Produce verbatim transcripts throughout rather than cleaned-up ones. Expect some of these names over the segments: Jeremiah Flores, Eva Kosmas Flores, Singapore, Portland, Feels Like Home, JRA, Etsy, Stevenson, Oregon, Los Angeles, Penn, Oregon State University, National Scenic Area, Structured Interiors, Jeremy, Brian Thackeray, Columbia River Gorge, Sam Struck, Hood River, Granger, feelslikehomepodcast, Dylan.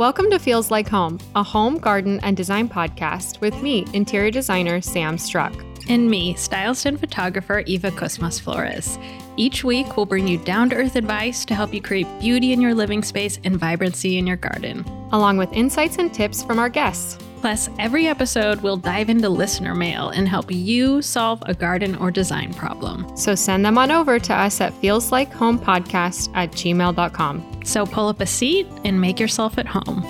Welcome to Feels Like Home, a home, garden, and design podcast with me, interior designer Sam Struck. And me, stylist and photographer Eva Kosmas Flores. Each week, we'll bring you down-to-earth advice to help you create beauty in your living space and vibrancy in your garden, along with insights and tips from our guests. Plus, every episode, we'll dive into listener mail and help you solve a garden or design problem. So send them on over to us at feelslikeHomePodcast at gmail dot com. So pull up a seat and make yourself at home.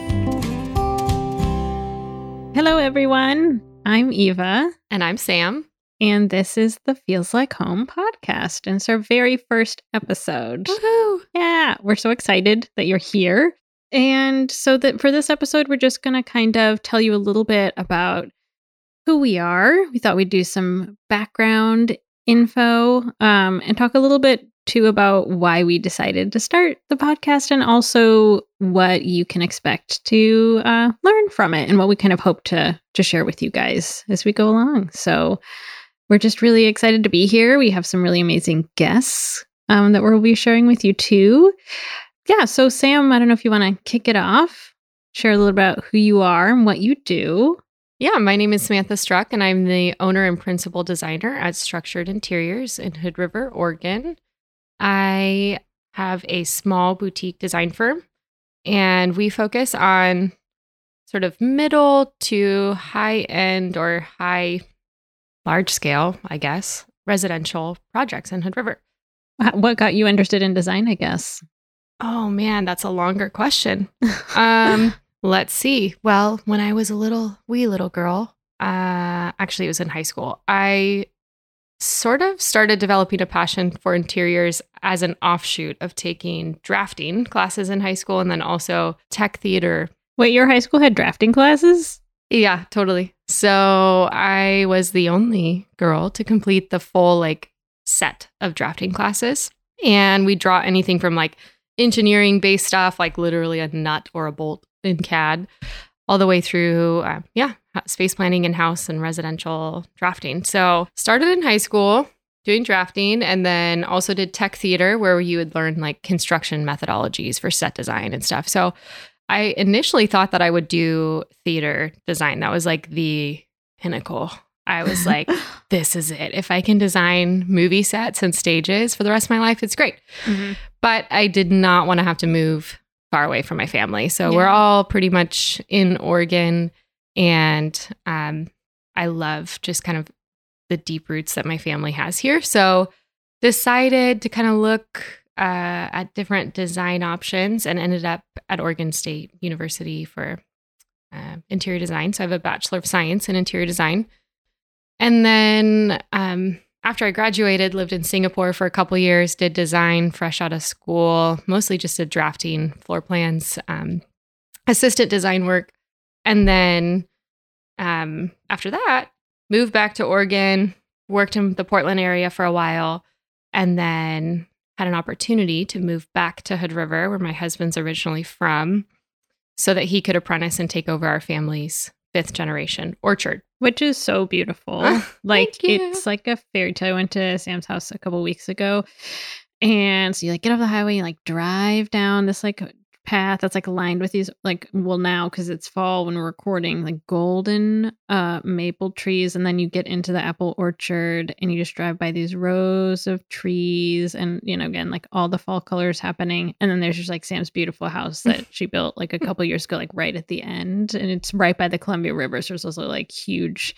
Hello, everyone. I'm Eva. And I'm Sam. And this is the Feels Like Home podcast. And it's our very first episode. Woohoo! Yeah, we're so excited that you're here. And so that for this episode, we're just going to kind of tell you a little bit about who we are. We thought we'd do some background info um, and talk a little bit too about why we decided to start the podcast and also what you can expect to uh, learn from it and what we kind of hope to to share with you guys as we go along. So we're just really excited to be here. We have some really amazing guests um, that we'll be sharing with you too. Yeah, so Sam, I don't know if you want to kick it off, share a little about who you are and what you do. Yeah, my name is Samantha Struck, and I'm the owner and principal designer at Structured Interiors in Hood River, Oregon. I have a small boutique design firm, and we focus on sort of middle to high-end or high, large-scale, I guess, residential projects in Hood River. What got you interested in design, I guess? Oh, man, that's a longer question. Um, let's see. Well, when I was a little, wee little girl, uh, actually it was in high school, I sort of started developing a passion for interiors as an offshoot of taking drafting classes in high school and then also tech theater. Wait, your high school had drafting classes? Yeah, totally. So I was the only girl to complete the full like set of drafting classes. And we draw anything from like engineering based stuff, like literally a nut or a bolt in C A D, all the way through, uh, yeah, space planning in house and residential drafting. So started in high school doing drafting and then also did tech theater where you would learn like construction methodologies for set design and stuff. So I initially thought that I would do theater design. That was like the pinnacle. I was like, this is it. If I can design movie sets and stages for the rest of my life, it's great. Mm-hmm. But I did not want to have to move far away from my family. So yeah. We're all pretty much in Oregon. And um, I love just kind of the deep roots that my family has here. So decided to kind of look uh, at different design options and ended up at Oregon State University for uh, interior design. So I have a Bachelor of Science in interior design. And then um, after I graduated, lived in Singapore for a couple years, did design fresh out of school, mostly just did drafting, floor plans, um, assistant design work. And then um, after that, moved back to Oregon, worked in the Portland area for a while, and then had an opportunity to move back to Hood River, where my husband's originally from, so that he could apprentice and take over our family's fifth generation orchard. Which is so beautiful. Uh, like, it's like a fairy tale. I went to Sam's house a couple weeks ago, and so you like get off the highway, you like drive down this like path that's like lined with these like, well, now because it's fall when we're recording, like golden uh maple trees, and then you get into the apple orchard and you just drive by these rows of trees and, you know, again, like all the fall colors happening, and then there's just like Sam's beautiful house that she built like a couple years ago, like right at the end, and it's right by the Columbia River, so there's also like huge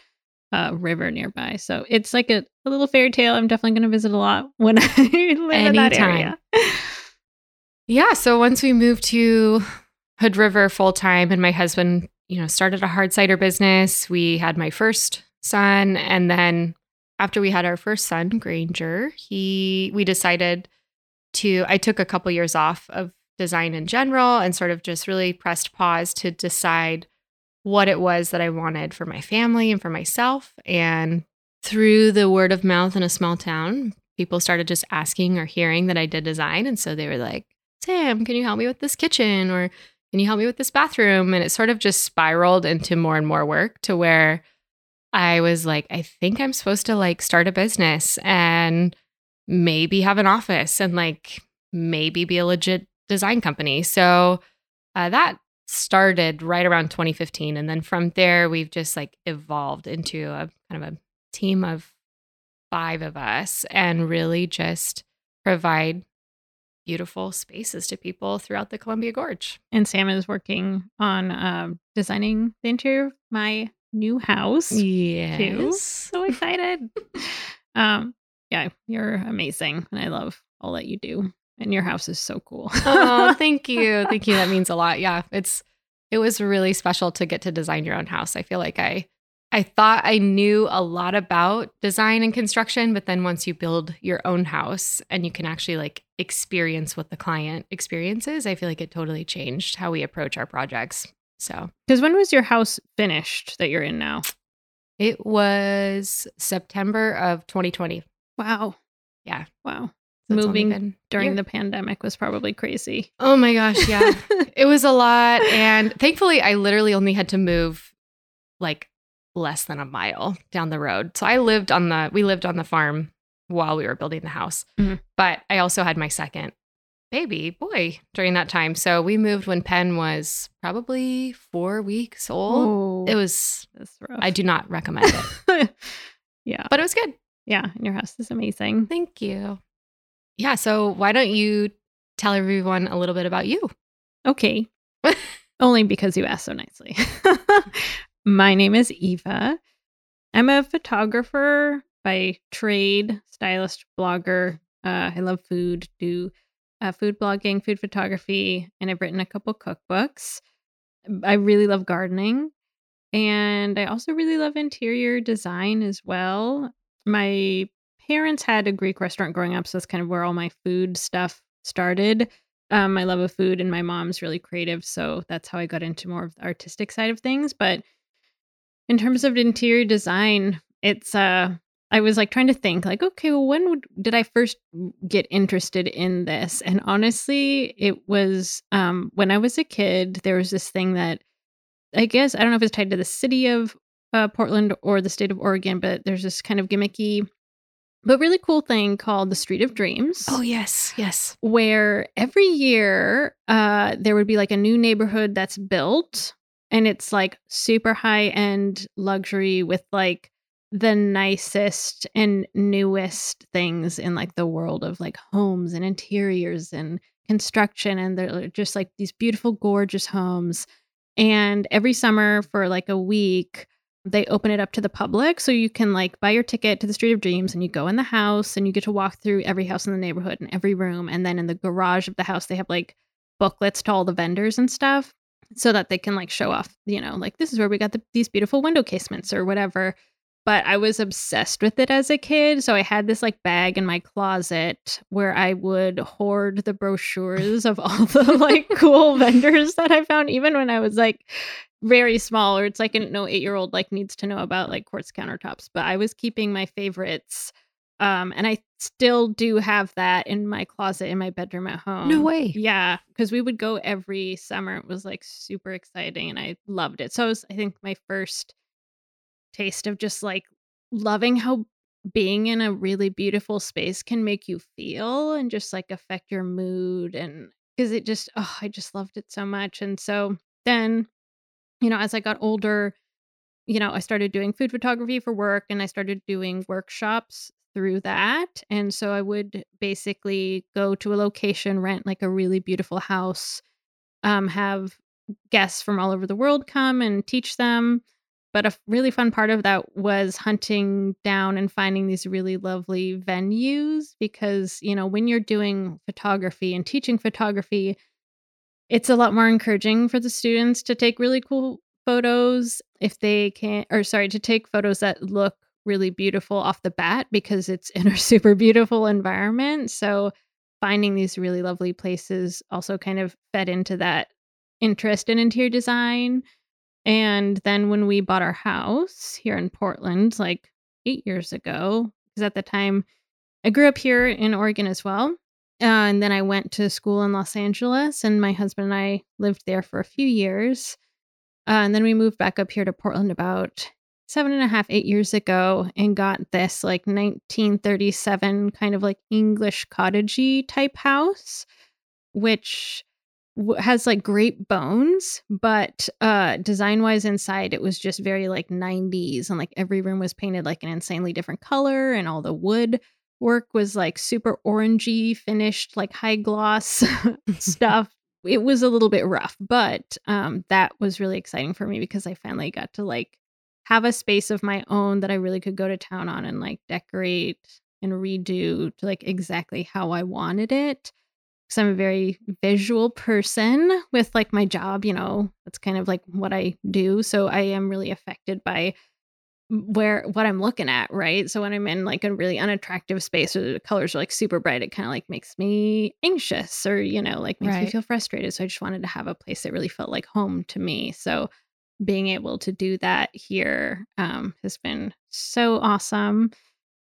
uh river nearby, so it's like a, a little fairy tale. I'm definitely going to visit a lot when I live Anytime. in that area. Yeah, so once we moved to Hood River full time and my husband, you know, started a hard cider business, we had my first son, and then after we had our first son, Granger, he we decided to I took a couple years off of design in general and sort of just really pressed pause to decide what it was that I wanted for my family and for myself. And through the word of mouth in a small town, people started just asking or hearing that I did design, and so they were like, Sam, can you help me with this kitchen? Or can you help me with this bathroom? And it sort of just spiraled into more and more work to where I was like, I think I'm supposed to like start a business and maybe have an office and like maybe be a legit design company. So uh, that started right around twenty fifteen. And then from there, we've just like evolved into a kind of a team of five of us and really just provide beautiful spaces to people throughout the Columbia Gorge. And Sam is working on uh, designing the interior of my new house. Yes. So excited. um, yeah, you're amazing. And I love all that you do. And your house is so cool. Oh, thank you. Thank you. That means a lot. Yeah. It's, it was really special to get to design your own house. I feel like I, I thought I knew a lot about design and construction, but then once you build your own house and you can actually like experience what the client experiences, I feel like it totally changed how we approach our projects. So, because when was your house finished that you're in now? It was September of twenty twenty. Wow. Yeah. Wow. That's moving during here. The pandemic was probably crazy. Oh my gosh. Yeah. It was a lot. And thankfully I literally only had to move like less than a mile down the road. So I lived on the, we lived on the farm while we were building the house, mm-hmm. but I also had my second baby boy during that time. So we moved when Penn was probably four weeks old. Ooh, it was, that's rough. I do not recommend it. Yeah. But it was good. Yeah. And your house is amazing. Thank you. Yeah. So why don't you tell everyone a little bit about you? Okay. Only because you asked so nicely. My name is Eva. I'm a photographer by trade, stylist, blogger. Uh, I love food, do uh, food blogging, food photography, and I've written a couple cookbooks. I really love gardening. And I also really love interior design as well. My parents had a Greek restaurant growing up, so that's kind of where all my food stuff started. Um, my love of food, and my mom's really creative, so that's how I got into more of the artistic side of things. But in terms of interior design, it's uh, I was like trying to think, like, okay, well, when would, did I first get interested in this? And honestly, it was um, when I was a kid. There was this thing that I guess I don't know if it's tied to the city of uh, Portland or the state of Oregon, but there's this kind of gimmicky, but really cool thing called the Street of Dreams. Oh, yes. Yes. Where every year uh, there would be like a new neighborhood that's built, and it's like super high end luxury with like the nicest and newest things in like the world of like homes and interiors and construction. And they're just like these beautiful, gorgeous homes. And every summer for like a week, they open it up to the public, so you can like buy your ticket to the Street of Dreams, and you go in the house and you get to walk through every house in the neighborhood and every room. And then in the garage of the house, they have like booklets to all the vendors and stuff so that they can like show off, you know, like this is where we got the, these beautiful window casements or whatever. But I was obsessed with it as a kid. So I had this like bag in my closet where I would hoard the brochures of all the like cool vendors that I found, even when I was like very small, or it's like no eight year old like needs to know about like quartz countertops. But I was keeping my favorites. Um, and I still do have that in my closet in my bedroom at home. No way. Yeah. Because we would go every summer. It was like super exciting and I loved it. So it was, I think, my first taste of just like loving how being in a really beautiful space can make you feel and just like affect your mood. And because it just, oh, I just loved it so much. And so then, you know, as I got older, you know, I started doing food photography for work, and I started doing workshops through that. And so I would basically go to a location, rent like a really beautiful house, um, have guests from all over the world come and teach them. But a really fun part of that was hunting down and finding these really lovely venues, because, you know, when you're doing photography and teaching photography, it's a lot more encouraging for the students to take really cool photos if they can, or sorry, to take photos that look really beautiful off the bat, because it's in a super beautiful environment. So finding these really lovely places also kind of fed into that interest in interior design. And then when we bought our house here in Portland, like eight years ago, because at the time I grew up here in Oregon as well. Uh, and then I went to school in Los Angeles, and my husband and I lived there for a few years. Uh, and then we moved back up here to Portland about seven and a half, eight years ago, and got this like nineteen thirty-seven kind of like English cottagey type house, which has like great bones, but uh, design wise inside, it was just very like nineties, and like every room was painted like an insanely different color, and all the wood work was like super orangey finished, like high gloss stuff. It was a little bit rough, but um, that was really exciting for me because I finally got to like have a space of my own that I really could go to town on and like decorate and redo to like exactly how I wanted it. Because I'm a very visual person with like my job, you know, that's kind of like what I do. So I am really affected by where what I'm looking at, right? So when I'm in like a really unattractive space or the colors are like super bright, it kind of like makes me anxious or, you know, like makes right. me feel frustrated. So I just wanted to have a place that really felt like home to me. So being able to do that here um, has been so awesome.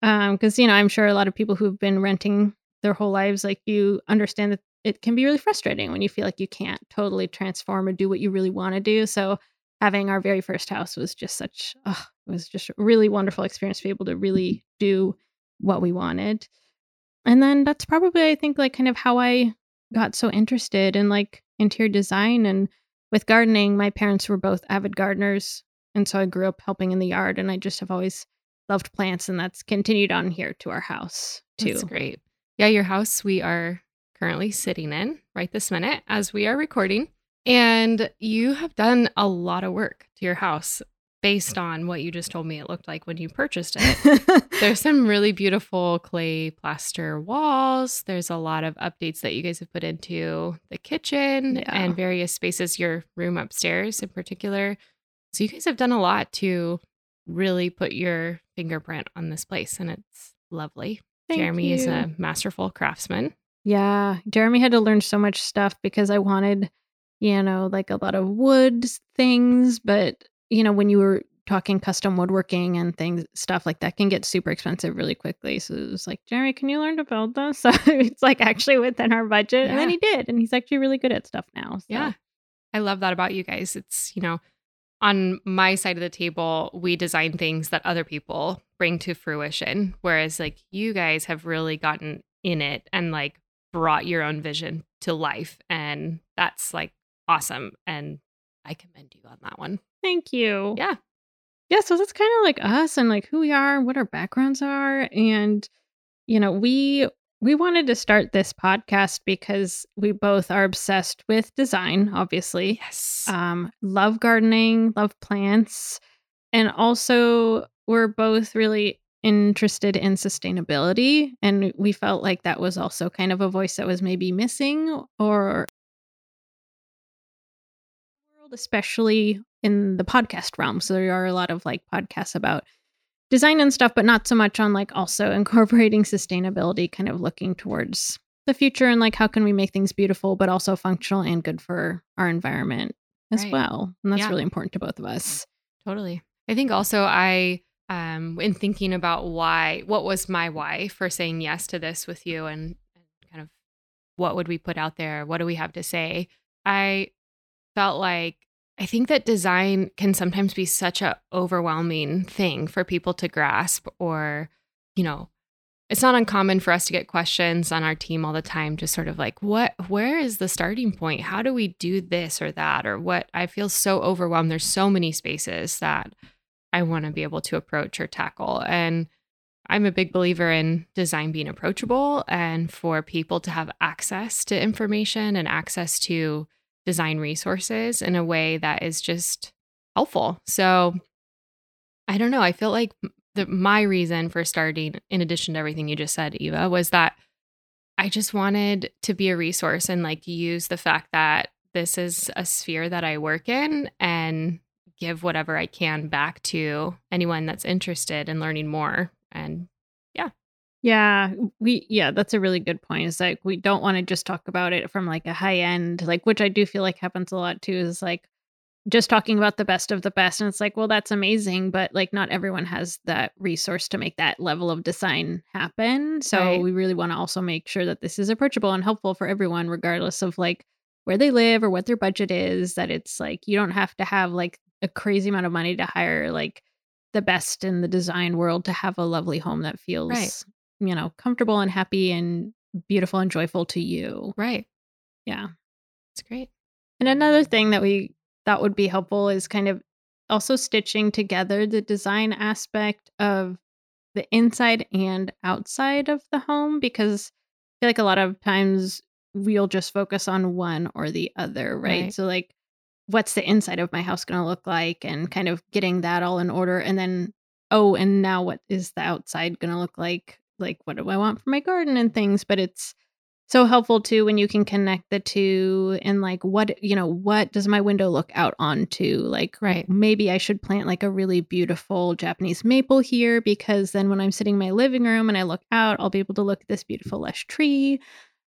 Um, because, you know, I'm sure a lot of people who've been renting their whole lives, like you understand that it can be really frustrating when you feel like you can't totally transform or do what you really want to do. So having our very first house was just such, oh, it was just a really wonderful experience to be able to really do what we wanted. And then that's probably, I think, like kind of how I got so interested in like interior design. And with gardening, my parents were both avid gardeners. And so I grew up helping in the yard, and I just have always loved plants, and that's continued on here to our house too. That's great. Yeah, your house we are currently sitting in right this minute as we are recording. And you have done a lot of work to your house based on what you just told me it looked like when you purchased it. There's some really beautiful clay plaster walls. There's a lot of updates that you guys have put into the kitchen yeah. and various spaces, your room upstairs in particular. So you guys have done a lot to really put your fingerprint on this place, and it's lovely. Thank Jeremy you. Is a masterful craftsman. Yeah. Jeremy had to learn so much stuff because I wanted, you know, like a lot of wood things. But, you know, when you were talking custom woodworking and things, stuff like that can get super expensive really quickly. So it was like, Jeremy, can you learn to build this? So it's like actually within our budget. Yeah. And then he did. And he's actually really good at stuff now. So. Yeah. I love that about you guys. It's, you know, on my side of the table, we design things that other people bring to fruition, whereas like you guys have really gotten in it and like brought your own vision to life. And that's like awesome. And I commend you on that one. Thank you. Yeah. Yeah. So that's kind of like us and like who we are, what our backgrounds are. And, you know, we we wanted to start this podcast because we both are obsessed with design, obviously. Yes. Um, love gardening, love plants. And also we're both really interested in sustainability. And we felt like that was also kind of a voice that was maybe missing or especially in the podcast realm. So there are a lot of like podcasts about design and stuff, but not so much on like also incorporating sustainability, kind of looking towards the future and like how can we make things beautiful, but also functional and good for our environment as right. well. And that's yeah. really important to both of us. Totally. I think also I, um, in thinking about why, what was my why for saying yes to this with you and, and kind of what would we put out there? What do we have to say? I felt like I think that design can sometimes be such an overwhelming thing for people to grasp or, you know, it's not uncommon for us to get questions on our team all the time, just sort of like, what, where is the starting point? How do we do this or that or what? I feel so overwhelmed. There's so many spaces that I want to be able to approach or tackle. And I'm a big believer in design being approachable and for people to have access to information and access to design resources in a way that is just helpful. So I don't know. I feel like the, my reason for starting, in addition to everything you just said, Eva, was that I just wanted to be a resource and like use the fact that this is a sphere that I work in and give whatever I can back to anyone that's interested in learning more. And yeah. Yeah, we yeah, that's a really good point. It's like we don't want to just talk about it from like a high end, like which I do feel like happens a lot too, is like just talking about the best of the best. And it's like, well, that's amazing, but like not everyone has that resource to make that level of design happen. So right. we really want to also make sure that this is approachable and helpful for everyone, regardless of like where they live or what their budget is, that it's like you don't have to have like a crazy amount of money to hire like the best in the design world to have a lovely home that feels right. you know, comfortable and happy and beautiful and joyful to you. Right. Yeah. That's great. And another thing that we thought would be helpful is kind of also stitching together the design aspect of the inside and outside of the home, because I feel like a lot of times we'll just focus on one or the other, right? right. So like, what's the inside of my house going to look like, and kind of getting that all in order. And then, oh, and now what is the outside going to look like? Like, what do I want for my garden and things? But it's so helpful too when you can connect the two, and like, what, you know, what does my window look out onto? Like, right. Maybe I should plant like a really beautiful Japanese maple here, because then when I'm sitting in my living room and I look out, I'll be able to look at this beautiful lush tree.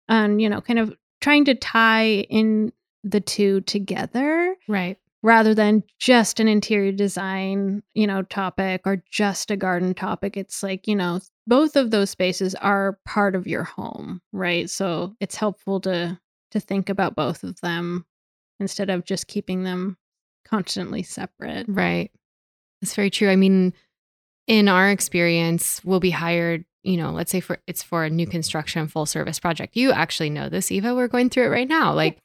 And, um, you know, kind of trying to tie in the two together. Right. Rather than just an interior design, you know, topic, or just a garden topic. It's like, you know, both of those spaces are part of your home, right? So it's helpful to to think about both of them instead of just keeping them constantly separate. Right. That's very true. I mean, in our experience, we'll be hired, you know, let's say for it's for a new construction full service project. You actually know this, Eva. We're going through it right now. Like,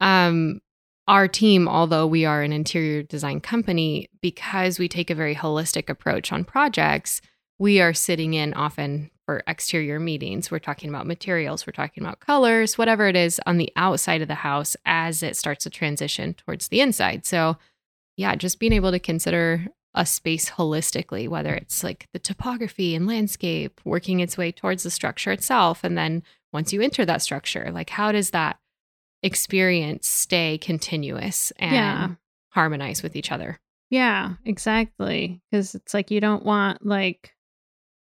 um, our team, although we are an interior design company, because we take a very holistic approach on projects, we are sitting in often for exterior meetings. We're talking about materials, we're talking about colors, whatever it is on the outside of the house as it starts to transition towards the inside. So yeah, just being able to consider a space holistically, whether it's like the topography and landscape working its way towards the structure itself. And then once you enter that structure, like how does that experience stay continuous and yeah. harmonize with each other? Yeah, exactly. Because it's like you don't want like,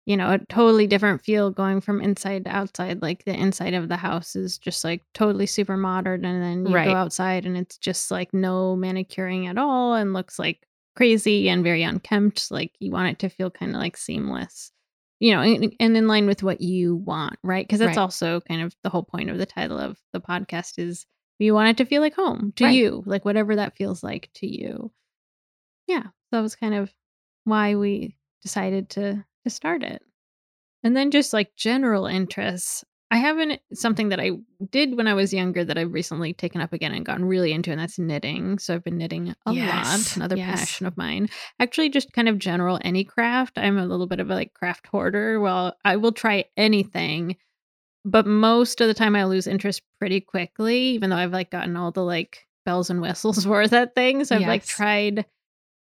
you know, a totally different feel going from inside to outside. Like the inside of the house is just like totally super modern, and then you right. go outside and it's just like no manicuring at all and looks like crazy and very unkempt. Like you want it to feel kind of like seamless, you know, and, and in line with what you want, right? Because that's right. also kind of the whole point of the title of the podcast is you want it to feel like home to right. you, like whatever that feels like to you. Yeah, that was kind of why we decided to to start it. And then just like general interests, I haven't something that I did when I was younger that I've recently taken up again and gotten really into, and that's knitting. So I've been knitting a yes. lot, another yes. passion of mine. Actually, just kind of general any craft. I'm a little bit of a like craft hoarder. Well, I will try anything, but most of the time I lose interest pretty quickly, even though I've like gotten all the like bells and whistles for that thing. So I've yes. like tried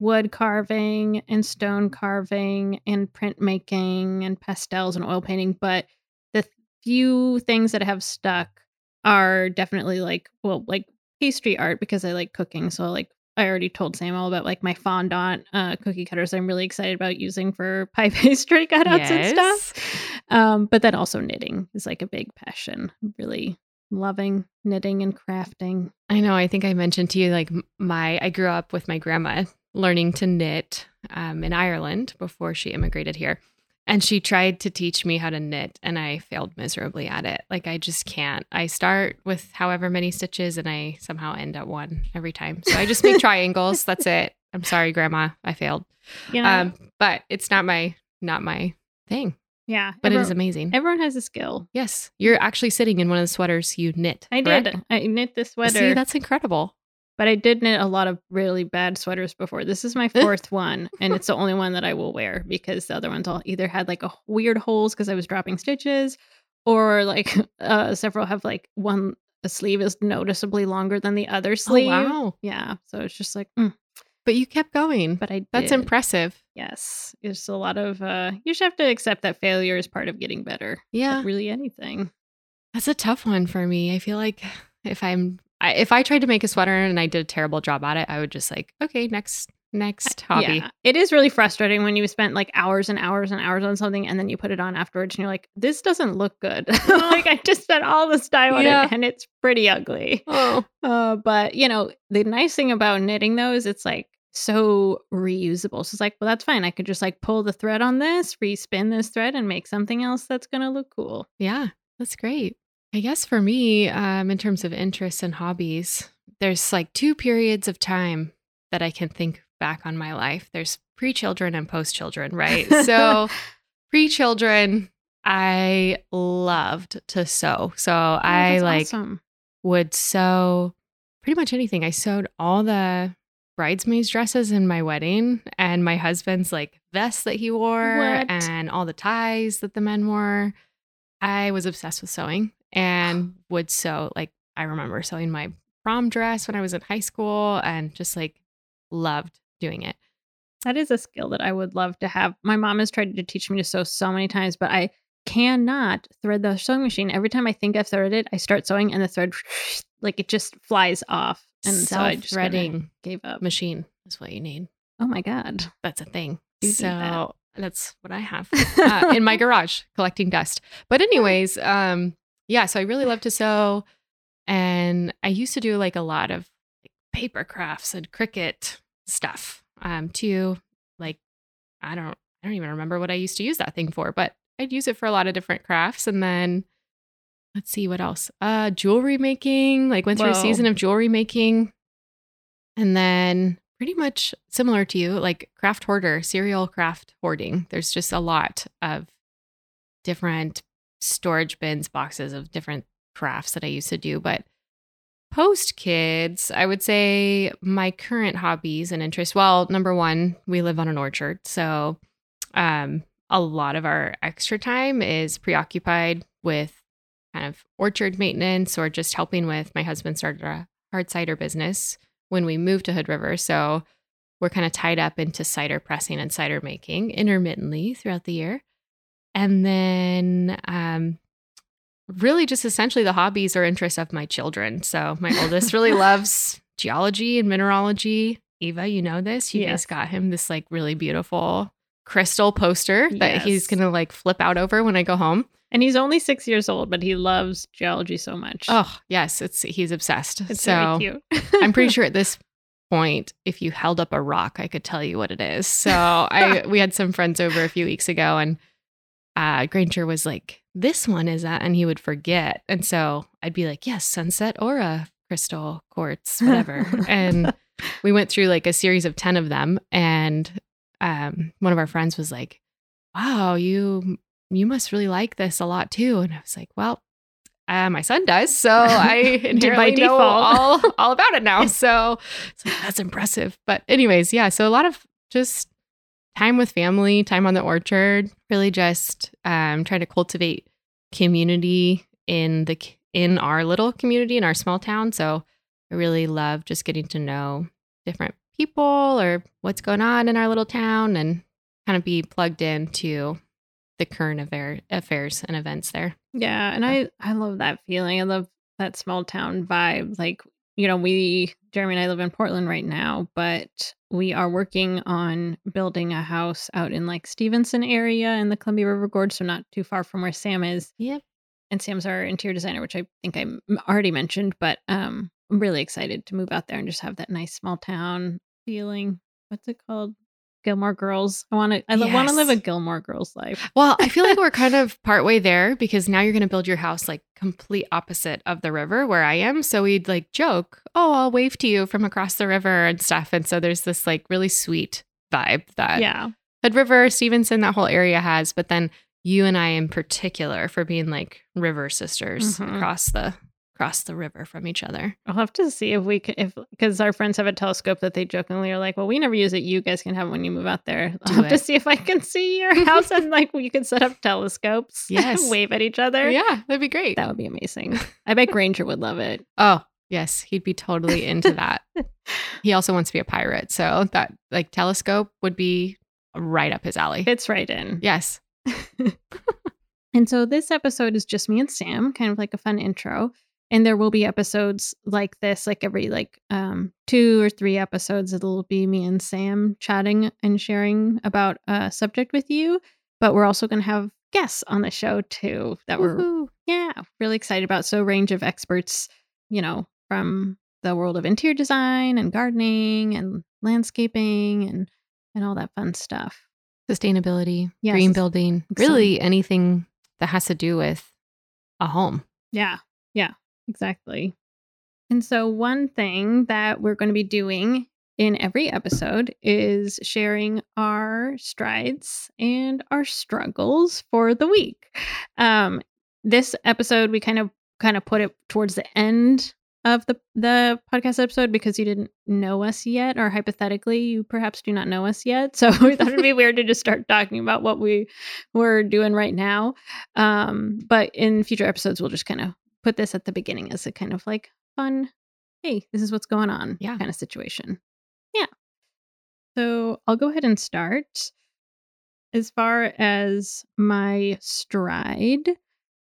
wood carving and stone carving and printmaking and pastels and oil painting, but the th- few things that have stuck are definitely like, well, like pastry art, because I like cooking. So like I already told Sam all about like my fondant uh, cookie cutters I'm really excited about using for pie pastry cutouts yes. and stuff. Um, but then also knitting is like a big passion. Really loving knitting and crafting. I know. I think I mentioned to you, like my, I grew up with my grandma learning to knit um, in Ireland before she immigrated here. And she tried to teach me how to knit, and I failed miserably at it. Like, I just can't. I start with however many stitches, and I somehow end at one every time. So I just make triangles. That's it. I'm sorry, Grandma. I failed. Yeah. Um, but it's not my not my thing. Yeah. But everyone, it is amazing. Everyone has a skill. Yes. You're actually sitting in one of the sweaters you knit. I correct? did. I knit this sweater. See, that's incredible. But I did knit a lot of really bad sweaters before. This is my fourth one, and it's the only one that I will wear, because the other ones all either had like a weird holes because I was dropping stitches, or like uh, several have like one a sleeve is noticeably longer than the other sleeve. Oh, wow. Yeah. So it's just like, mm. But you kept going. But I did. That's impressive. Yes. It's a lot of, uh, you should have to accept that failure is part of getting better. Yeah. Like really anything. That's a tough one for me. I feel like if I'm, I, if I tried to make a sweater and I did a terrible job at it, I would just like, okay, next, next hobby. Yeah. It is really frustrating when you spent like hours and hours and hours on something, and then you put it on afterwards and you're like, this doesn't look good. Like I just spent all this time on yeah. it, and it's pretty ugly. Oh. Uh, but you know, the nice thing about knitting though is it's like so reusable. So it's like, well, that's fine. I could just like pull the thread on this, re-spin this thread, and make something else that's going to look cool. Yeah, that's great. I guess for me, um, in terms of interests and hobbies, there's like two periods of time that I can think back on my life. There's pre-children and post-children, right? So pre-children, I loved to sew. So oh, I like awesome. would sew pretty much anything. I sewed all the bridesmaids' dresses in my wedding and my husband's like vests that he wore what? and all the ties that the men wore. I was obsessed with sewing and oh. would sew. Like, I remember sewing my prom dress when I was in high school and just like loved doing it. That is a skill that I would love to have. My mom has tried to teach me to sew so many times, but I cannot thread the sewing machine. Every time I think I've threaded it, I start sewing and the thread, like, it just flies off. And so I just threading gave up. Machine is what you need. Oh my God. That's a thing. You so that. That's what I have uh, in my garage collecting dust. But anyways, um, yeah, so I really love to sew. And I used to do like a lot of like, paper crafts and Cricut stuff. Um, too, like, I don't, I don't even remember what I used to use that thing for, but I'd use it for a lot of different crafts. And then let's see what else, uh, jewelry making, like went through Whoa. a season of jewelry making. And then pretty much similar to you, like craft hoarder, serial craft hoarding. There's just a lot of different storage bins, boxes of different crafts that I used to do, but post kids, I would say my current hobbies and interests. Well, number one, we live on an orchard. So um, a lot of our extra time is preoccupied with kind of orchard maintenance or just helping with my husband started a hard cider business when we moved to Hood River. So we're kind of tied up into cider pressing and cider making intermittently throughout the year. And then um really just essentially the hobbies or interests of my children. So my oldest really loves geology and mineralogy. Eva, you know this. You yes. guys got him this like really beautiful crystal poster yes. that he's going to like flip out over when I go home. And he's only six years old, but he loves geology so much. Oh, yes. It's he's obsessed. It's so very cute. I'm pretty sure at this point, if you held up a rock, I could tell you what it is. So I we had some friends over a few weeks ago and Uh, Granger was like, this one is that, and he would forget. And so I'd be like, yes, sunset aura, crystal, quartz, whatever. And we went through like a series of ten of them. And um, one of our friends was like, wow, you you must really like this a lot too. And I was like, well, uh, my son does. So I inherently know all, all about it now. So it's like, that's impressive. But anyways, yeah. So a lot of just time with family, time on the orchard, really just um, trying to cultivate community in the in our little community, in our small town. So I really love just getting to know different people or what's going on in our little town and kind of be plugged into the current affair, affairs and events there. Yeah. And so. I, I love that feeling. I love that small town vibe. Like, you know, we, Jeremy and I live in Portland right now, but we are working on building a house out in like Stevenson area in the Columbia River Gorge. So not too far from where Sam is. Yep. And Sam's our interior designer, which I think I already mentioned, but um, I'm really excited to move out there and just have that nice small town feeling. What's it called? Gilmore Girls. I want to I yes. want to live a Gilmore Girls life. Well, I feel like we're kind of partway there because now you're going to build your house like complete opposite of the river where I am. So we'd like joke, oh, I'll wave to you from across the river and stuff. And so there's this like really sweet vibe that yeah. Hood River, Stevenson, that whole area has. But then you and I in particular for being like river sisters mm-hmm. across the across the river from each other. I'll have to see if we can, if because our friends have a telescope that they jokingly are like, well, we never use it. You guys can have it when you move out there. I'll Do have it. to see if I can see your house and like you can set up telescopes yes. and wave at each other. Yeah, that'd be great. That would be amazing. I bet Granger would love it. Oh, yes. He'd be totally into that. He also wants to be a pirate. So that like telescope would be right up his alley. Fits right in. Yes. And so this episode is just me and Sam, kind of like a fun intro. And there will be episodes like this, like every like um, two or three episodes. It'll be me and Sam chatting and sharing about a subject with you. But we're also going to have guests on the show, too, that Woo-hoo. we're yeah really excited about. So range of experts, you know, from the world of interior design and gardening and landscaping and, and all that fun stuff. Sustainability, yes. green building, Excellent. really anything that has to do with a home. Yeah, yeah. Exactly. And so one thing that we're going to be doing in every episode is sharing our strides and our struggles for the week. Um, this episode, we kind of kind of put it towards the end of the, the podcast episode because you didn't know us yet, or hypothetically, you perhaps do not know us yet. So we thought it'd be weird to just start talking about what we were doing right now. Um, but in future episodes, we'll just kind of put this at the beginning as a kind of like fun, hey, this is what's going on yeah. kind of situation. Yeah. So I'll go ahead and start. As far as my stride,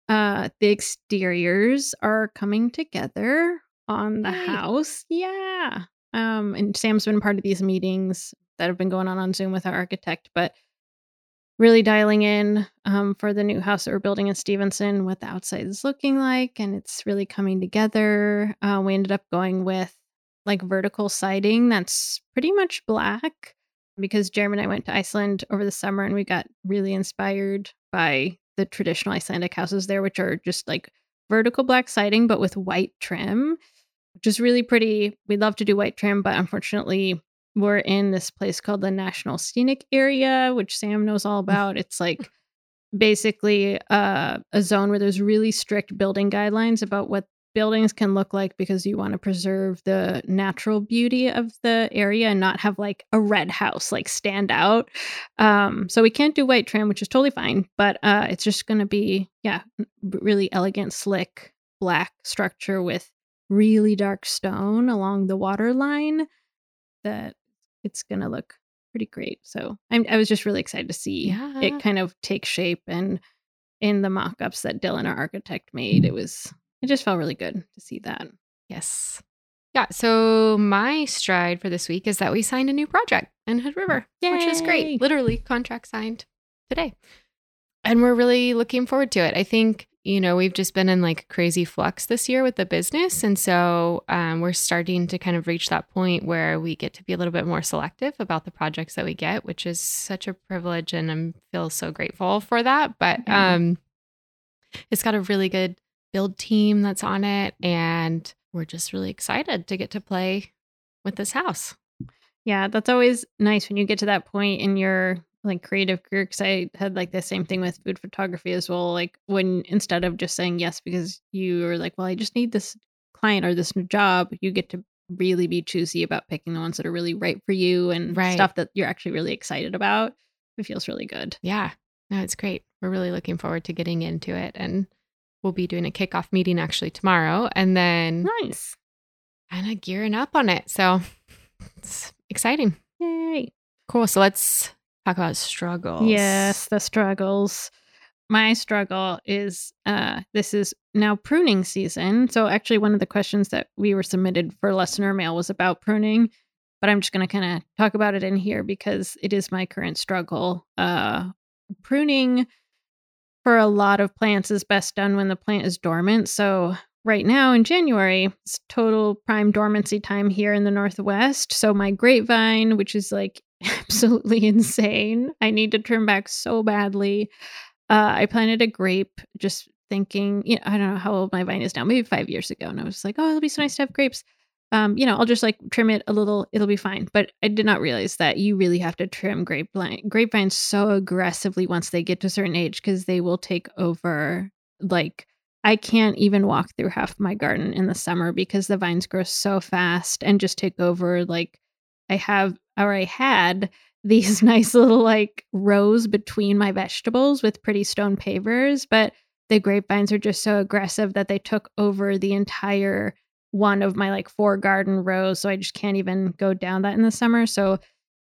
uh, the exteriors are coming together on the Yay. house. Yeah. Um, and Sam's been part of these meetings that have been going on on Zoom with our architect, but really dialing in um, for the new house that we're building in Stevenson, what the outside is looking like, and it's really coming together. Uh, we ended up going with like vertical siding that's pretty much black, because Jeremy and I went to Iceland over the summer and we got really inspired by the traditional Icelandic houses there, which are just like vertical black siding, but with white trim, which is really pretty. We'd love to do white trim, but unfortunately we're in this place called the National Scenic Area, which Sam knows all about. It's like basically uh, a zone where there's really strict building guidelines about what buildings can look like because you want to preserve the natural beauty of the area and not have like a red house like stand out. Um, so we can't do white trim, which is totally fine, but uh, it's just going to be, yeah, really elegant, slick, black structure with really dark stone along the water line that it's going to look pretty great. So I'm, I was just really excited to see yeah. it kind of take shape. And in the mock-ups that Dylan, our architect, made, it was... It just felt really good to see that. Yes. Yeah. So my stride for this week is that we signed a new project in Hood River, Yay. which is great. Literally contract signed today. And we're really looking forward to it. I think, you know, we've just been in like crazy flux this year with the business. And so um, we're starting to kind of reach that point where we get to be a little bit more selective about the projects that we get, which is such a privilege. And I feel so grateful for that. But um, it's got a really good build team that's on it, and we're just really excited to get to play with this house. Yeah, that's always nice when you get to that point in your like creative career, because I had like the same thing with food photography as well, like when instead of just saying yes because you were like, well, I just need this client or this new job, you get to really be choosy about picking the ones that are really right for you and right. stuff that you're actually really excited about. It feels really good. Yeah, no, it's great. We're really looking forward to getting into it, and we'll be doing a kickoff meeting actually tomorrow, and then nice. kind of gearing up on it. So it's exciting. Yay. Cool. So let's talk about struggles. Yes, the struggles. My struggle is uh, this is now pruning season. So actually one of the questions that we were submitted for listener mail was about pruning, but I'm just going to kind of talk about it in here because it is my current struggle. Uh, pruning for a lot of plants is best done when the plant is dormant. So right now in January, it's total prime dormancy time here in the Northwest. So my grapevine, which is like absolutely insane, I need to trim back so badly. Uh, I planted a grape just thinking, you know, I don't know how old my vine is now, maybe five years ago. And I was like, oh, it'll be so nice to have grapes. Um, you know, I'll just like trim it a little, it'll be fine. But I did not realize that you really have to trim grapevine, grapevines so aggressively once they get to a certain age, because they will take over. Like I can't even walk through half my garden in the summer because the vines grow so fast and just take over. Like I have, or I had these nice little like rows between my vegetables with pretty stone pavers, but the grapevines are just so aggressive that they took over the entire one of my like four garden rows. So I just can't even go down that in the summer. So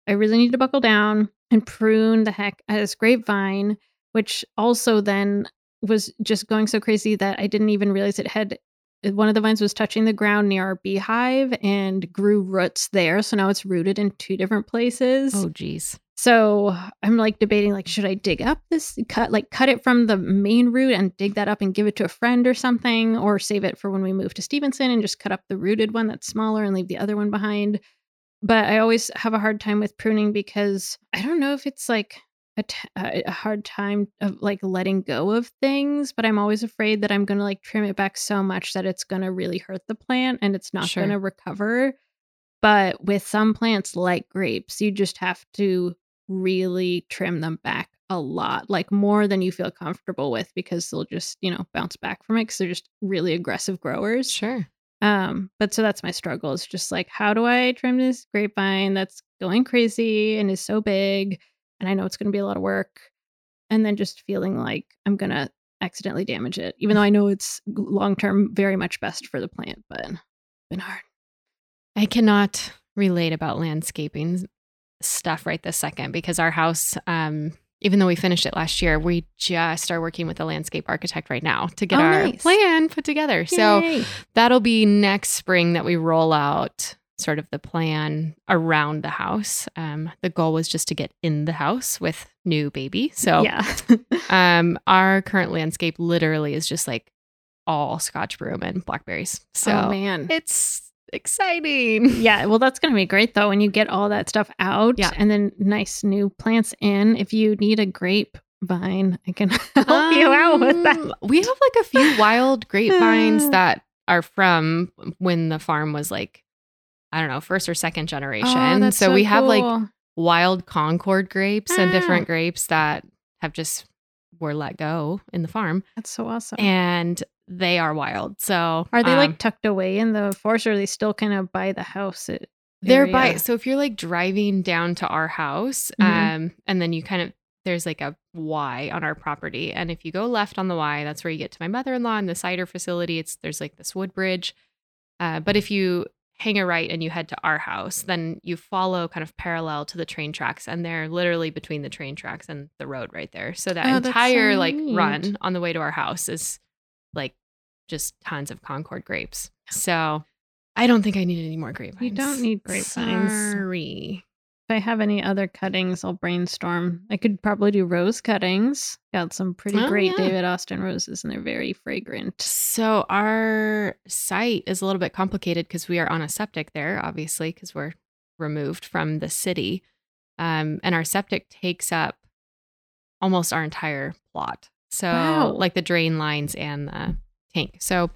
I really need to buckle down and prune the heck out of this grapevine, which also then was just going so crazy that I didn't even realize it had, one of the vines was touching the ground near our beehive and grew roots there. So now it's rooted in two different places. Oh, geez. So I'm like debating, like, should I dig up this cut, like cut it from the main root and dig that up and give it to a friend or something, or save it for when we move to Stevenson and just cut up the rooted one that's smaller and leave the other one behind. But I always have a hard time with pruning because I don't know if it's like a, t- a hard time of like letting go of things, but I'm always afraid that I'm going to like trim it back so much that it's going to really hurt the plant and it's not sure. going to recover. But with some plants like grapes, you just have to really trim them back a lot, like more than you feel comfortable with, because they'll just, you know, bounce back from it because they're just really aggressive growers. Sure. Um, but so that's my struggle. It's just like, how do I trim this grapevine that's going crazy and is so big, and I know it's going to be a lot of work, and then just feeling like I'm going to accidentally damage it, even though I know it's long-term very much best for the plant, but it's been hard. I cannot relate about landscaping stuff right this second, because our house, um, even though we finished it last year, we just are working with a landscape architect right now to get oh, our nice. plan put together. Yay. So that'll be next spring that we roll out sort of the plan around the house. Um, the goal was just to get in the house with new baby. So yeah. um, our current landscape literally is just like all scotch broom and blackberries. So oh, man. it's exciting. Yeah. Well, that's going to be great though, when you get all that stuff out yeah. and then nice new plants in. If you need a grapevine, I can help um, you out with that. We have like a few wild grapevines that are from when the farm was like, I don't know, first or second generation. Oh, so, so we cool. have like wild Concord grapes ah. and different grapes that have just were let go in the farm. That's so awesome. And they are wild. So are they um, like tucked away in the forest, or are they still kind of by the house? At they're area? by. So if you're like driving down to our house mm-hmm. um, and then you kind of, there's like a Y on our property. And if you go left on the Y, that's where you get to my mother-in-law and the cider facility. It's there's like this wood bridge. Uh, but if you hang a right and you head to our house, then you follow kind of parallel to the train tracks, and they're literally between the train tracks and the road right there. So that oh, entire so like neat. run on the way to our house is like just tons of Concord grapes. So I don't think I need any more grapevines. You don't need grapevines. Sorry. If I have any other cuttings, I'll brainstorm. I could probably do rose cuttings. Got some pretty oh, great yeah. David Austin roses, and they're very fragrant. So our site is a little bit complicated because we are on a septic there, obviously, because we're removed from the city. Um, and our septic takes up almost our entire plot. So wow. like the drain lines and the tank. So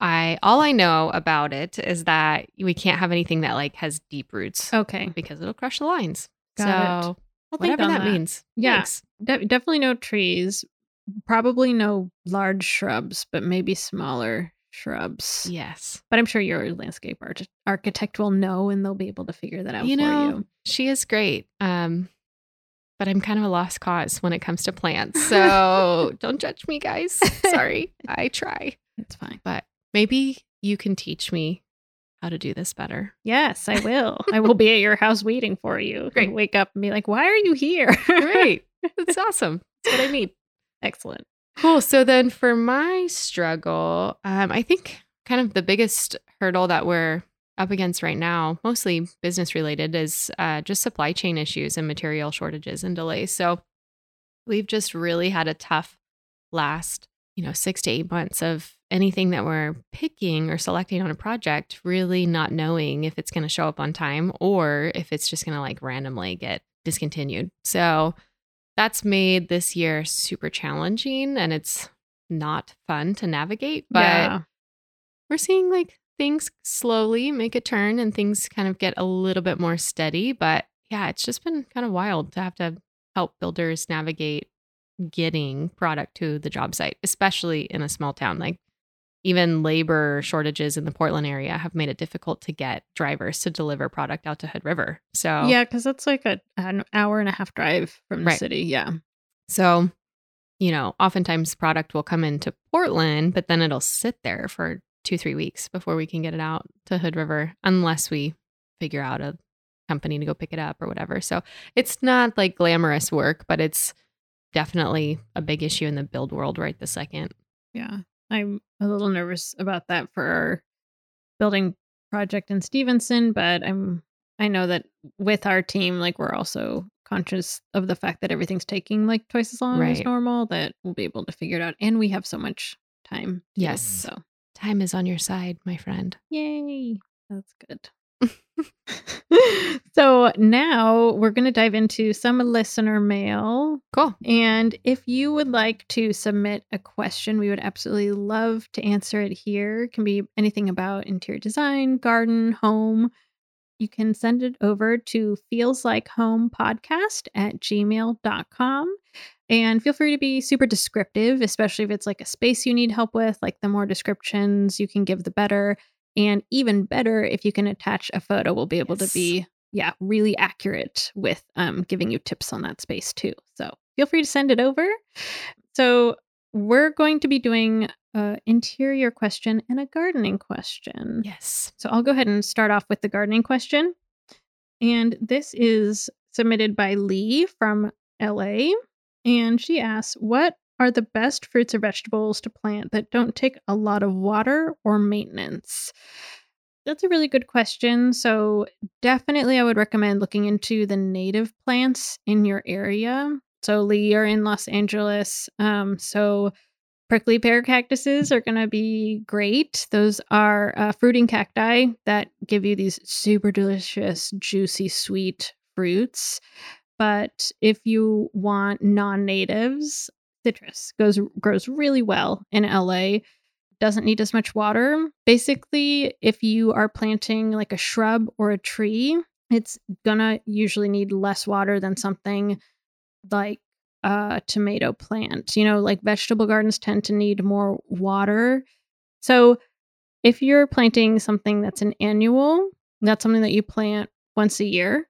I all I know about it is that we can't have anything that like has deep roots. Okay. Because it'll crush the lines. Got so it. whatever that, that means. Yeah. De- definitely no trees. Probably no large shrubs, but maybe smaller shrubs. Yes. But I'm sure your landscape arch- architect will know, and they'll be able to figure that out you for know, you. She is great. Um, but I'm kind of a lost cause when it comes to plants. So don't judge me, guys. Sorry. I try. It's fine. But maybe you can teach me how to do this better. Yes, I will. I will be at your house waiting for you. Great. Wake up and be like, why are you here? Great. That's awesome. That's what I need. Excellent. Cool. So then for my struggle, um, I think kind of the biggest hurdle that we're up against right now, mostly business related, is uh, just supply chain issues and material shortages and delays. So we've just really had a tough last, you know, six to eight months of anything that we're picking or selecting on a project, really not knowing if it's going to show up on time or if it's just going to like randomly get discontinued. So that's made this year super challenging, and it's not fun to navigate, but yeah. we're seeing like things slowly make a turn and things kind of get a little bit more steady. But yeah, it's just been kind of wild to have to help builders navigate getting product to the job site, especially in a small town. Like even labor shortages in the Portland area have made it difficult to get drivers to deliver product out to Hood River. So yeah, because that's like a, an hour and a half drive from the right. city. Yeah. So, you know, oftentimes product will come into Portland, but then it'll sit there for two, three weeks before we can get it out to Hood River, unless we figure out a company to go pick it up or whatever. So it's not like glamorous work, but it's definitely a big issue in the build world right this second. Yeah. I'm a little nervous about that for our building project in Stevenson, but I'm I know that with our team, like we're also conscious of the fact that everything's taking like twice as long right. as normal, that we'll be able to figure it out. And we have so much time. Yes. Do, so time is on your side, my friend. Yay. That's good. So now we're going to dive into some listener mail. Cool. And if you would like to submit a question, we would absolutely love to answer it here. It can be anything about interior design, garden, home. You can send it over to feelslikeHomePodcast at gmail dot com. And feel free to be super descriptive, especially if it's like a space you need help with. Like the more descriptions you can give, the better. And even better, if you can attach a photo, we'll be able yes. to be, yeah, really accurate with um, giving you tips on that space too. So feel free to send it over. So we're going to be doing an interior question and a gardening question. Yes. So I'll go ahead and start off with the gardening question. And this is submitted by Lee from L A. And she asks, what are the best fruits or vegetables to plant that don't take a lot of water or maintenance? That's a really good question. So definitely I would recommend looking into the native plants in your area. So Lee, you're in Los Angeles. Um, so prickly pear cactuses are going to be great. Those are uh, fruiting cacti that give you these super delicious, juicy, sweet fruits. But if you want non-natives, citrus goes grows really well in L A. Doesn't need as much water. Basically, if you are planting like a shrub or a tree, it's gonna usually need less water than something like a tomato plant. You know, like vegetable gardens tend to need more water. So if you're planting something that's an annual, that's something that you plant once a year,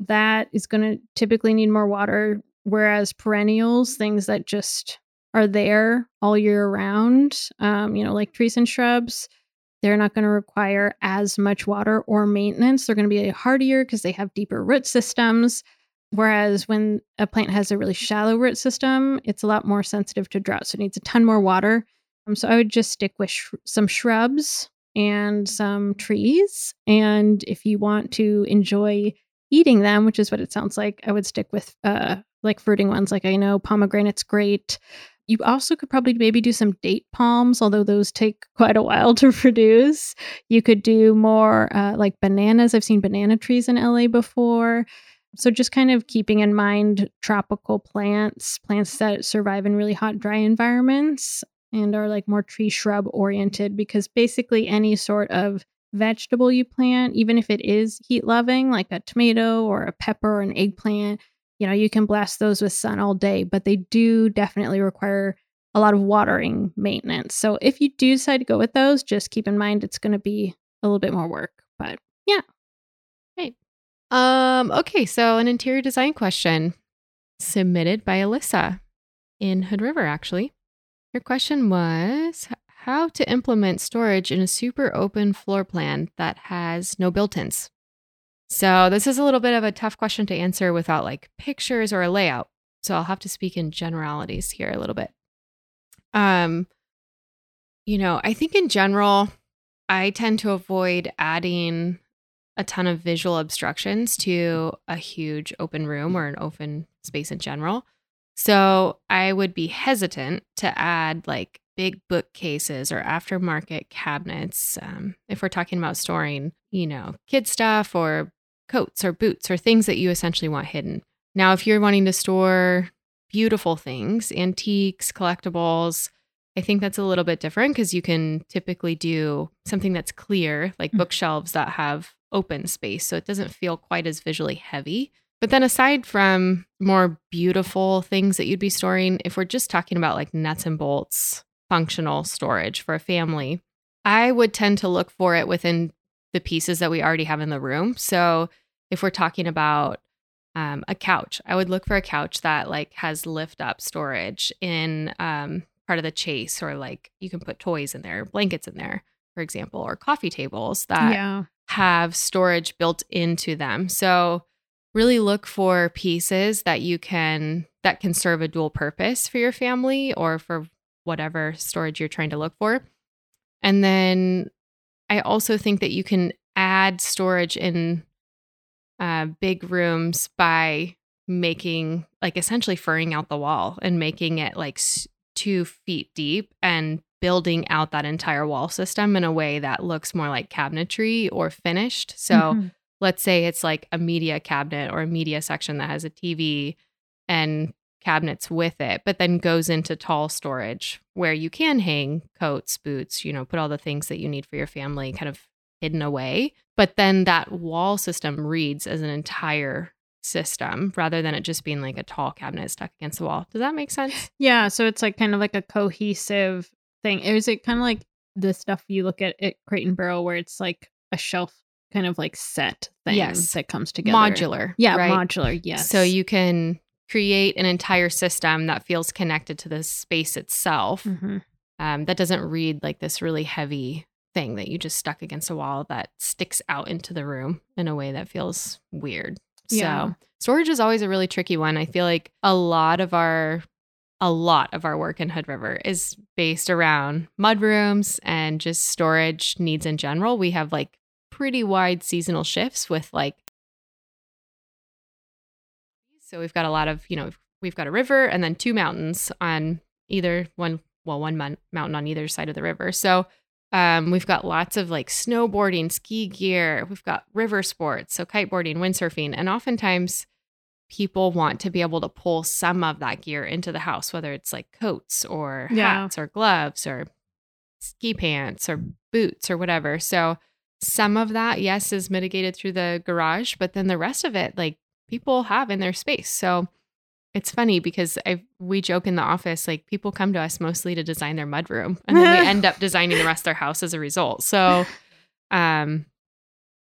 that is going to typically need more water, whereas perennials, things that just are there all year round, um, you know, like trees and shrubs, they're not going to require as much water or maintenance. They're going to be hardier because they have deeper root systems. Whereas when a plant has a really shallow root system, it's a lot more sensitive to drought. So it needs a ton more water. Um, so I would just stick with sh- some shrubs and some trees. And if you want to enjoy eating them, which is what it sounds like, I would stick with uh, like fruiting ones. Like I know pomegranate's great. You also could probably maybe do some date palms, although those take quite a while to produce. You could do more uh, like bananas. I've seen banana trees in L A before. So just kind of keeping in mind tropical plants, plants that survive in really hot, dry environments and are like more tree shrub oriented, because basically any sort of vegetable you plant, even if it is heat loving, like a tomato or a pepper or an eggplant, you know, you can blast those with sun all day, but they do definitely require a lot of watering maintenance. So if you do decide to go with those, just keep in mind it's going to be a little bit more work, but yeah. Right. Um, okay. So an interior design question submitted by Alyssa in Hood River, actually. Your question was, how to implement storage in a super open floor plan that has no built-ins. So this is a little bit of a tough question to answer without like pictures or a layout. So I'll have to speak in generalities here a little bit. Um, you know, I think in general, I tend to avoid adding a ton of visual obstructions to a huge open room or an open space in general. So I would be hesitant to add like big bookcases or aftermarket cabinets. Um, if we're talking about storing, you know, kid stuff or coats or boots or things that you essentially want hidden. Now, if you're wanting to store beautiful things, antiques, collectibles, I think that's a little bit different because you can typically do something that's clear, like mm-hmm. bookshelves that have open space. So it doesn't feel quite as visually heavy. But then aside from more beautiful things that you'd be storing, if we're just talking about like nuts and bolts, functional storage for a family, I would tend to look for it within the pieces that we already have in the room. So if we're talking about um, a couch, I would look for a couch that like has lift up storage in um, part of the chase, or like you can put toys in there, blankets in there, for example, or coffee tables that yeah. have storage built into them. So really look for pieces that you can, that can serve a dual purpose for your family or for whatever storage you're trying to look for. And then I also think that you can add storage in uh, big rooms by making, like essentially furring out the wall and making it like s- two feet deep and building out that entire wall system in a way that looks more like cabinetry or finished. So mm-hmm. let's say it's like a media cabinet or a media section that has a T V and cabinets with it, but then goes into tall storage where you can hang coats, boots, you know, put all the things that you need for your family kind of hidden away. But then that wall system reads as an entire system rather than it just being like a tall cabinet stuck against the wall. Does that make sense? Yeah. So it's like kind of like a cohesive thing. Is it kind of like the stuff you look at at Crate and Barrel where it's like a shelf kind of like set thing yes. that comes together. Modular. Yeah, right? modular, yes. So you can create an entire system that feels connected to the space itself. Mm-hmm. Um, that doesn't read like this really heavy thing that you just stuck against a wall that sticks out into the room in a way that feels weird. Yeah. So storage is always a really tricky one. I feel like a lot of our a lot of our work in Hood River is based around mudrooms and just storage needs in general. We have like pretty wide seasonal shifts with like, so we've got a lot of, you know, we've got a river and then two mountains on either one, well, one mon- mountain on either side of the river. So um, we've got lots of like snowboarding, ski gear. We've got river sports, so kiteboarding, windsurfing, and oftentimes people want to be able to pull some of that gear into the house, whether it's like coats or yeah. hats or gloves or ski pants or boots or whatever. So some of that, yes, is mitigated through the garage, but then the rest of it, like people have in their space. So it's funny because I we joke in the office, like people come to us mostly to design their mudroom and then they end up designing the rest of their house as a result. So um,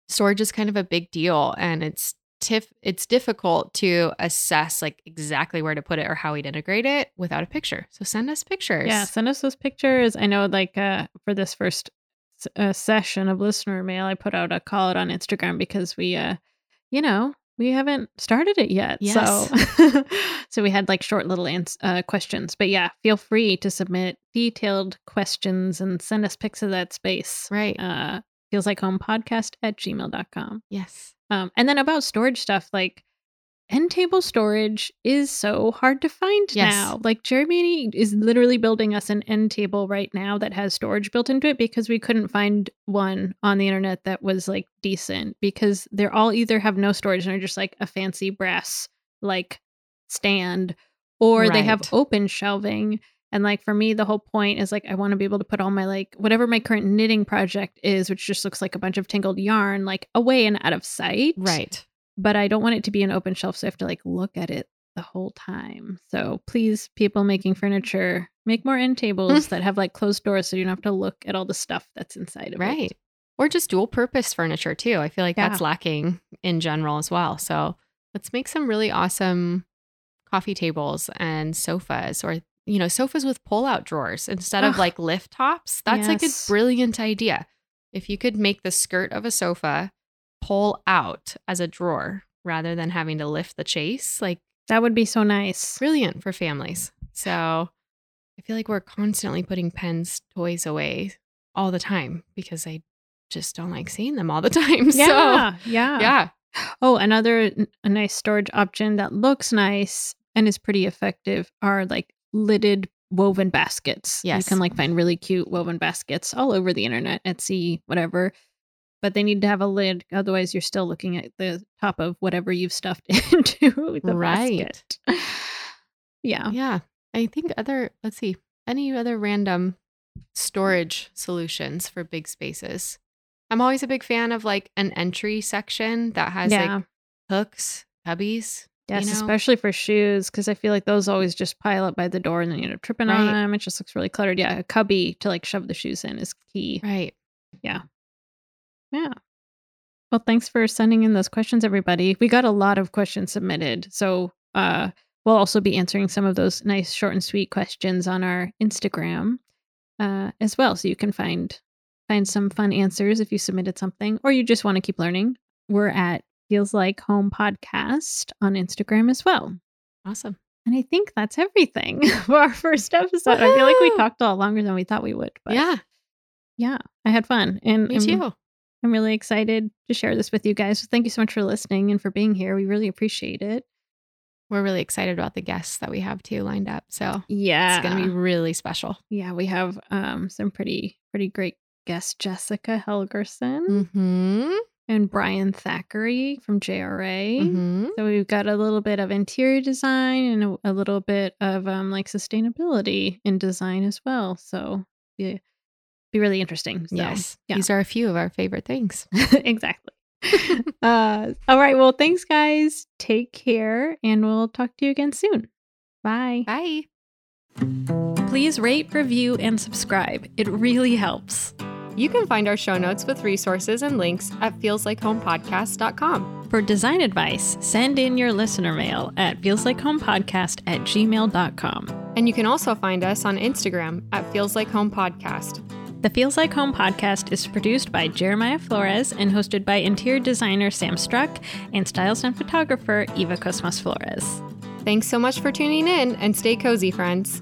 storage is kind of a big deal, and it's If it's difficult to assess like exactly where to put it or how we'd integrate it without a picture. So send us pictures. Yeah, send us those pictures. I know like uh, for this first uh, session of listener mail, I put out a call out on Instagram because we, uh, you know, we haven't started it yet. Yes. So so we had like short little ans- uh, questions. But yeah, feel free to submit detailed questions and send us pics of that space. Right. Uh, feels like home podcast at gmail dot com. Yes. Um, and then about storage stuff, like end table storage is so hard to find yes. now. Like Jeremy is literally building us an end table right now that has storage built into it because we couldn't find one on the internet that was like decent, because they're all either have no storage and are just like a fancy brass like stand, or right. they have open shelving. And like for me, the whole point is like I want to be able to put all my like whatever my current knitting project is, which just looks like a bunch of tangled yarn, like away and out of sight. Right. But I don't want it to be an open shelf, so I have to like look at it the whole time. So please, people making furniture, make more end tables that have like closed doors so you don't have to look at all the stuff that's inside of right. it. Right. Or just dual purpose furniture too. I feel like yeah. that's lacking in general as well. So let's make some really awesome coffee tables and sofas, or you know, sofas with pull-out drawers instead of Ugh. like lift tops. That's yes. like a brilliant idea. If you could make the skirt of a sofa pull out as a drawer rather than having to lift the chase, like that would be so nice. Brilliant for families. So I feel like we're constantly putting Penn's toys away all the time because I just don't like seeing them all the time. Yeah, so, yeah. Yeah. Oh, another n- a nice storage option that looks nice and is pretty effective are like lidded woven baskets. Yes. You can like find really cute woven baskets all over the internet, Etsy, whatever, but they need to have a lid. Otherwise you're still looking at the top of whatever you've stuffed into the right. basket. Yeah. Yeah. I think other, let's see, any other random storage solutions for big spaces. I'm always a big fan of like an entry section that has yeah. like hooks, cubbies. Yes, you know? Especially for shoes, because I feel like those always just pile up by the door and then you end up tripping right. on them. It just looks really cluttered. Yeah, a cubby to like shove the shoes in is key. Right. Yeah. Yeah. Well, thanks for sending in those questions, everybody. We got a lot of questions submitted. So uh, we'll also be answering some of those nice short and sweet questions on our Instagram uh, as well. So you can find find some fun answers if you submitted something or you just want to keep learning. We're at Feels Like Home Podcast on Instagram as well. Awesome. And I think that's everything for our first episode. Woo-hoo! I feel like we talked a lot longer than we thought we would. But yeah. Yeah. I had fun. And Me I'm, too. I'm really excited to share this with you guys. So thank you so much for listening and for being here. We really appreciate it. We're really excited about the guests that we have too lined up. So yeah, it's going to be really special. Yeah. We have um, some pretty, pretty great guests. Jessica Helgerson. Mm-hmm. And Brian Thackeray from J R A. Mm-hmm. So we've got a little bit of interior design and a, a little bit of um, like sustainability in design as well. So yeah, be really interesting. So, yes. Yeah. These are a few of our favorite things. Exactly. uh, all right. Well, thanks guys. Take care and we'll talk to you again soon. Bye. Bye. please rate, review, and subscribe. It really helps. You can find our show notes with resources and links at feels like home podcast dot com. For design advice, send in your listener mail at feels like home podcast at gmail dot com. And you can also find us on Instagram at feels like home podcast. The Feels Like Home podcast is produced by Jeremiah Flores and hosted by interior designer Sam Struck and stylist and photographer Eva Kosmas Flores. Thanks so much for tuning in, and stay cozy, friends.